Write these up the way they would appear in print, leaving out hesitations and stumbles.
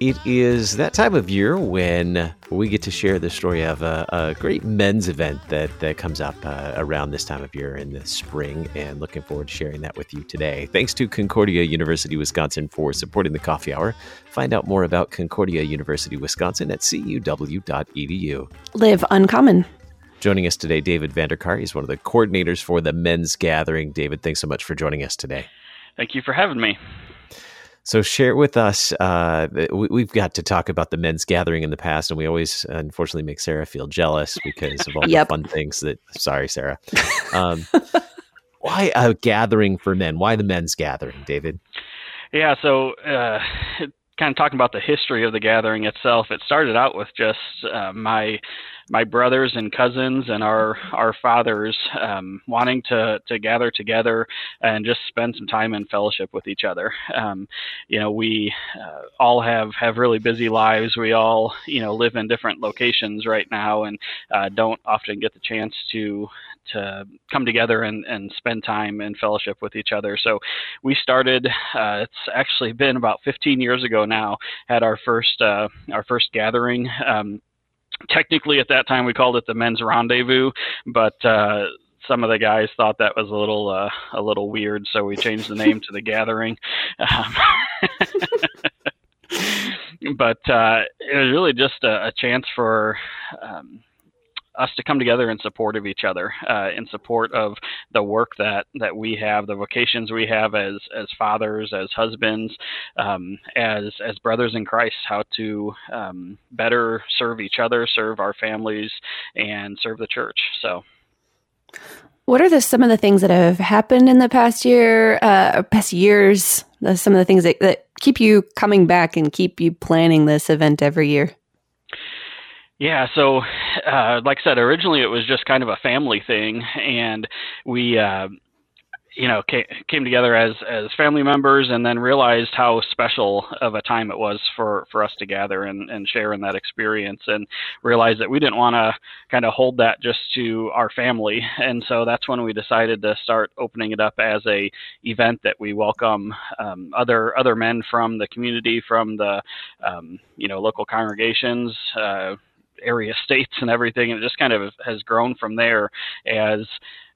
It is that time of year when we get to share the story of a great men's event that comes up around this time of year in the spring, and looking forward to sharing that with you today. Thanks to Concordia University, Wisconsin for supporting The Coffee Hour. Find out more about Concordia University, Wisconsin at cuw.edu. Live uncommon. Joining us today, David Vandercar. He's one of the coordinators for the Men's Gathering. David, thanks so much for joining us today. Thank you for having me. So share with us, we've got to talk about the Men's Gathering in the past, and we always, unfortunately, make Sarah feel jealous because of all the fun things that, sorry, Sarah. Why a gathering for men? Why the Men's Gathering, David? Yeah, so kind of talking about the history of the gathering itself, it started out with just my brothers and cousins and our fathers wanting to gather together and just spend some time in fellowship with each other. We all have really busy lives. We all, live in different locations right now and don't often get the chance to come together and spend time in fellowship with each other. So we started, it's actually been about 15 years ago now, had our first gathering. Technically, at that time, we called it the Men's Rendezvous, but some of the guys thought that was a little weird, so we changed the name to the Gathering. But it was really just a chance for us to come together in support of each other, in support of the work that we have, the vocations we have as fathers, as husbands, as brothers in Christ, how to better serve each other, serve our families, and serve the church. So, what are some of the things that have happened in the past year, past years? Some of the things that keep you coming back and keep you planning this event every year? Yeah, so like I said, originally it was just kind of a family thing, and we came together as family members, and then realized how special of a time it was for us to gather and share in that experience, and realized that we didn't want to kind of hold that just to our family. And so that's when we decided to start opening it up as a event that we welcome other men from the community, from the local congregations, area states and everything. And it just kind of has grown from there as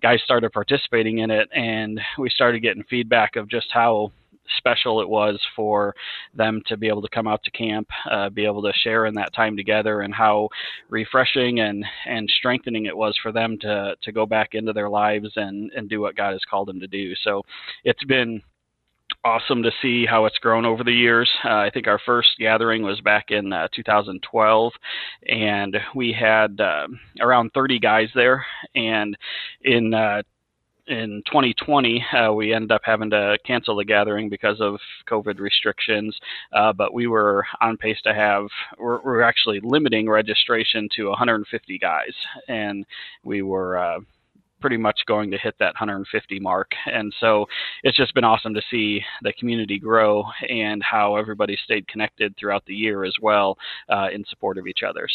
guys started participating in it, and we started getting feedback of just how special it was for them to be able to come out to camp, be able to share in that time together, and how refreshing and strengthening it was for them to go back into their lives and do what God has called them to do. So it's been awesome to see how it's grown over the years. I think our first gathering was back in 2012, and we had around 30 guys there. And in 2020, we ended up having to cancel the gathering because of COVID restrictions. But we were on pace to have, we're actually limiting registration to 150 guys, and we were pretty much going to hit that 150 mark. And so it's just been awesome to see the community grow and how everybody stayed connected throughout the year as well, in support of each other.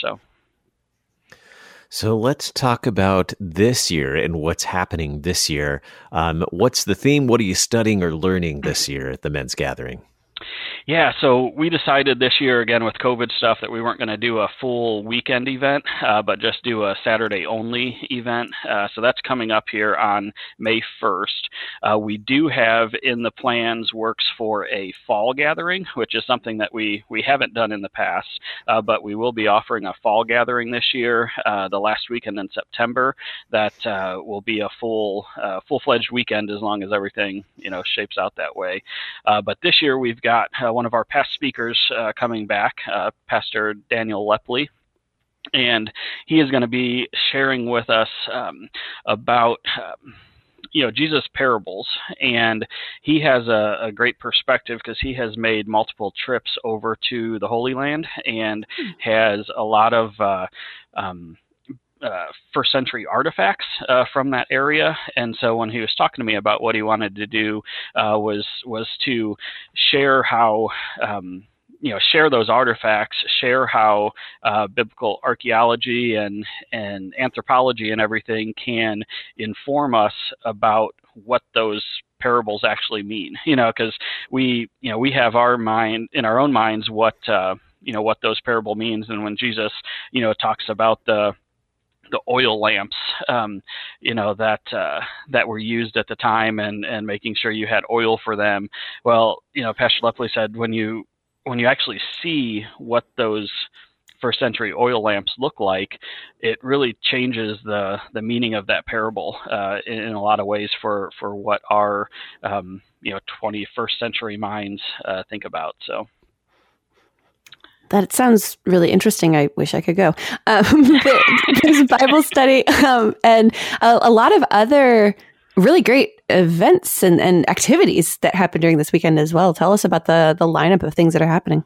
So let's talk about this year and what's happening this year. What's the theme? What are you studying or learning this year at the Men's Gathering? Yeah, so we decided this year, again, with COVID stuff, that we weren't going to do a full weekend event, but just do a Saturday-only event. So that's coming up here on May 1st. We do have in the plans works for a fall gathering, which is something that we haven't done in the past, but we will be offering a fall gathering this year, the last weekend in September. That will be a full-fledged weekend as long as everything, shapes out that way. But this year we've got one of our past speakers coming back, Pastor Daniel Lepley, and he is going to be sharing with us about Jesus' parables. And he has a great perspective because he has made multiple trips over to the Holy Land and has a lot of first century artifacts from that area. And so when he was talking to me about what he wanted to do was to share how share those artifacts, share how biblical archaeology and anthropology and everything can inform us about what those parables actually mean, because we have in our own minds what those parable means. And when Jesus, talks about the oil lamps, that were used at the time and making sure you had oil for them. Well, Pastor Lepley said, when you actually see what those first century oil lamps look like, it really changes the meaning of that parable in a lot of ways for what our 21st century minds think about. So that sounds really interesting. I wish I could go. There's Bible study and a lot of other really great events and activities that happen during this weekend as well. Tell us about the lineup of things that are happening.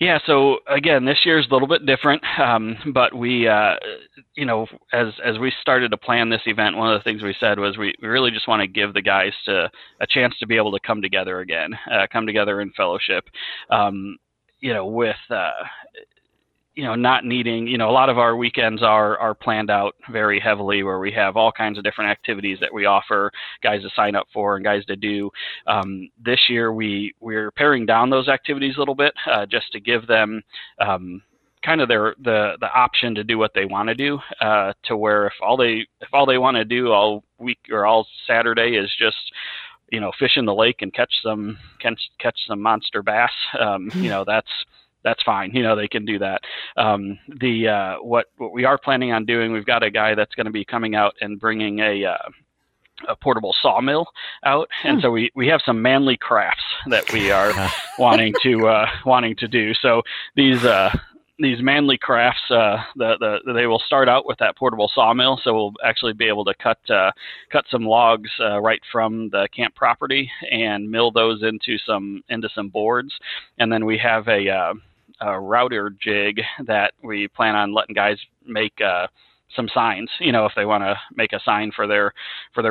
Yeah. So again, this year's a little bit different, but we, as we started to plan this event, one of the things we said was we really just want to give the guys a chance to be able to come together again, come together in fellowship, with, not needing, a lot of our weekends are planned out very heavily, where we have all kinds of different activities that we offer guys to sign up for and guys to do. This year, we're paring down those activities a little bit, just to give them kind of the option to do what they want to do, to where if all they want to do all week or all Saturday is just fish in the lake and catch some monster bass, that's fine. They can do that. What we are planning on doing, we've got a guy that's going to be coming out and bringing a portable sawmill out. And so we have some manly crafts that we are wanting to do. So these manly crafts, they will start out with that portable sawmill. So we'll actually be able to cut some logs right from the camp property and mill those into some boards. And then we have a router jig that we plan on letting guys make some signs, if they want to make a sign for their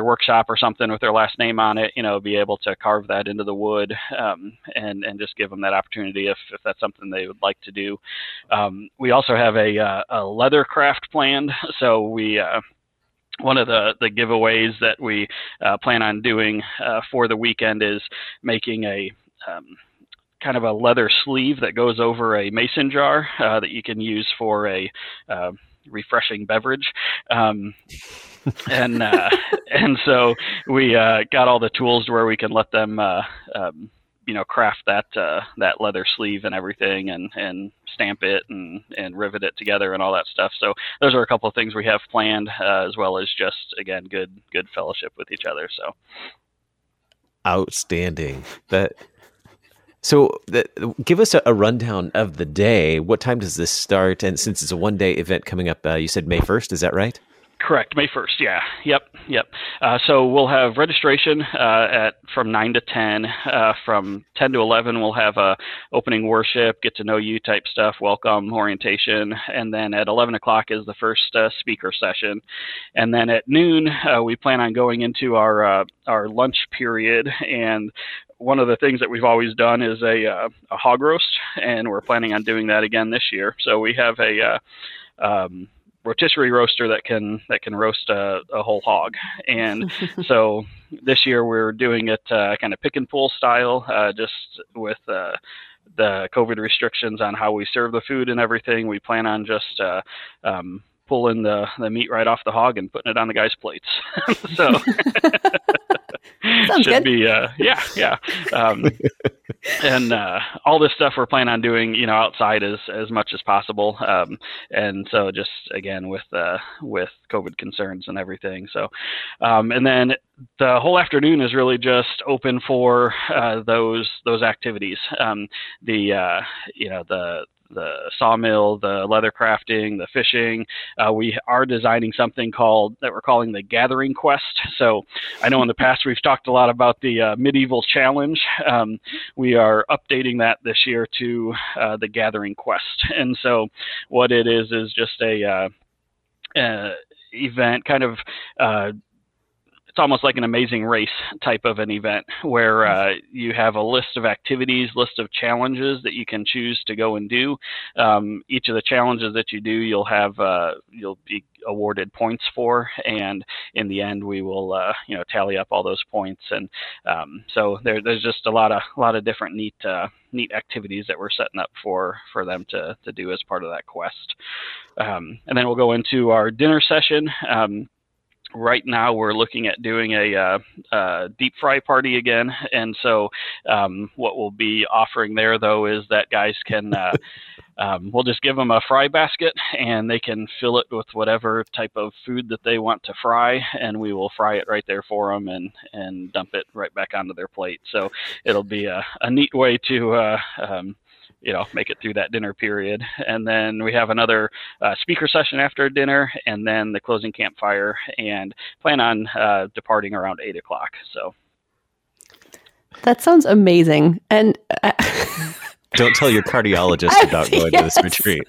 workshop or something with their last name on it, be able to carve that into the wood, and just give them that opportunity if that's something they would like to do. We also have a leather craft planned. So one of the giveaways that we plan on doing for the weekend is making a kind of a leather sleeve that goes over a mason jar that you can use for a refreshing beverage. And so we got all the tools to where we can let them craft that leather sleeve and everything, and stamp it and rivet it together and all that stuff. So those are a couple of things we have planned, as well as just, again, good fellowship with each other. So outstanding. So give us a rundown of the day. What time does this start? And since it's a one-day event coming up, you said May 1st, is that right? Correct, May 1st, yeah. Yep. So we'll have registration from 9 to 10. From 10 to 11, we'll have a opening worship, get-to-know-you type stuff, welcome, orientation. And then at 11 o'clock is the first speaker session. And then at noon, we plan on going into our lunch period. And one of the things that we've always done is a hog roast, and we're planning on doing that again this year. So we have a rotisserie roaster that can roast a whole hog. And so this year we're doing it kind of pick and pull style, just with the COVID restrictions on how we serve the food and everything. We plan on just pulling the meat right off the hog and putting it on the guys' plates. So should good. Be yeah. And all this stuff we're planning on doing, outside as much as possible. And so just again with COVID concerns and everything. So and then the whole afternoon is really just open for those activities. The sawmill, the leather crafting, the fishing. We are designing something that we're calling the Gathering Quest. So I know in the past we've talked a lot about the medieval challenge. We are updating that this year to the Gathering Quest. And so what it is just event, kind of it's almost like an Amazing Race type of an event where you have a list of activities, list of challenges that you can choose to go and do. Each of the challenges that you do, you'll be awarded points for, and in the end, we will tally up all those points. And so there's just a lot of different neat activities that we're setting up for them to do as part of that quest. And then we'll go into our dinner session. Right now, we're looking at doing a deep fry party again, and so what we'll be offering there, though, is that guys can we'll just give them a fry basket, and they can fill it with whatever type of food that they want to fry, and we will fry it right there for them and dump it right back onto their plate. So it'll be a neat way to make it through that dinner period. And then we have another speaker session after dinner, and then the closing campfire, and plan on departing around 8:00. So that sounds amazing. And don't tell your cardiologist about going to this retreat.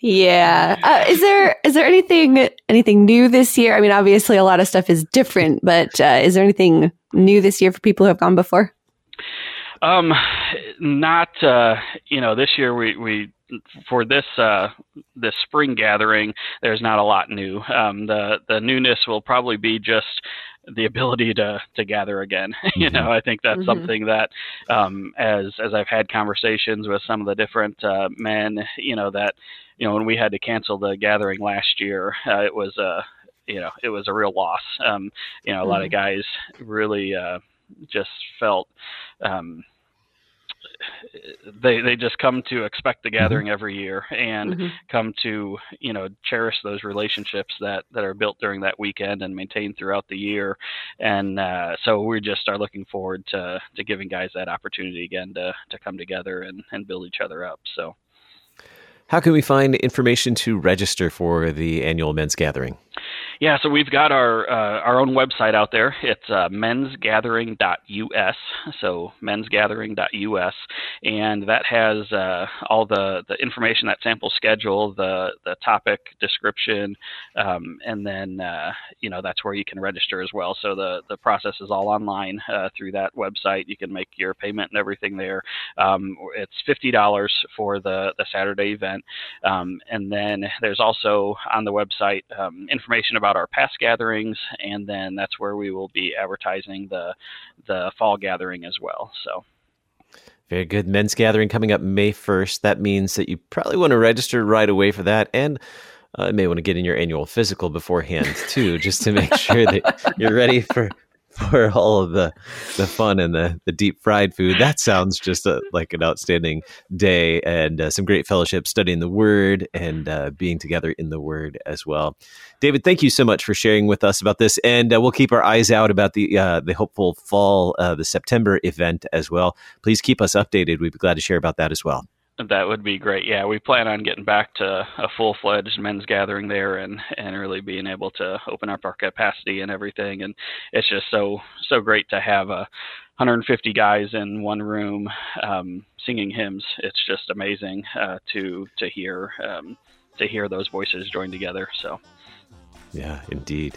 Yeah. Is there anything new this year? I mean, obviously a lot of stuff is different, but is there anything new this year for people who have gone before? This year we for this this spring gathering, there's not a lot new. The newness will probably be just the ability to gather again. Mm-hmm. I think that's something that as I've had conversations with some of the different men, that when we had to cancel the gathering last year, it was a real loss. A lot of guys really just felt they just come to expect the gathering every year, and come to cherish those relationships that are built during that weekend and maintained throughout the year. And so we just are looking forward to giving guys that opportunity again to come together and build each other up. So how can we find information to register for the annual Men's Gathering? Yeah, so we've got our own website out there. It's mensgathering.us, so mensgathering.us, and that has all the information, that sample schedule, the topic description, and then that's where you can register as well. So the process is all online through that website. You can make your payment and everything there. It's $50 for the Saturday event, and then there's also on the website information about our past gatherings, and then that's where we will be advertising the fall gathering as well. So very good. Men's Gathering coming up May 1st. That means that you probably want to register right away for that, and may want to get in your annual physical beforehand too, just to make sure that you're ready for all of the fun and the deep fried food. That sounds just like an outstanding day, and some great fellowship, studying the Word, and being together in the Word as well. David, thank you so much for sharing with us about this, and we'll keep our eyes out about the hopeful fall, the September event as well. Please keep us updated. We'd be glad to share about that as well. That would be great. Yeah, we plan on getting back to a full-fledged men's gathering there, and really being able to open up our capacity and everything. And it's just so great to have 150 guys in one room singing hymns. It's just amazing to hear those voices joined together. So, yeah, indeed.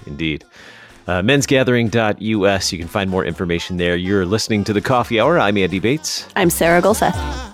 Mensgathering.us. You can find more information there. You're listening to The Coffee Hour. I'm Andy Bates. I'm Sarah Golseth.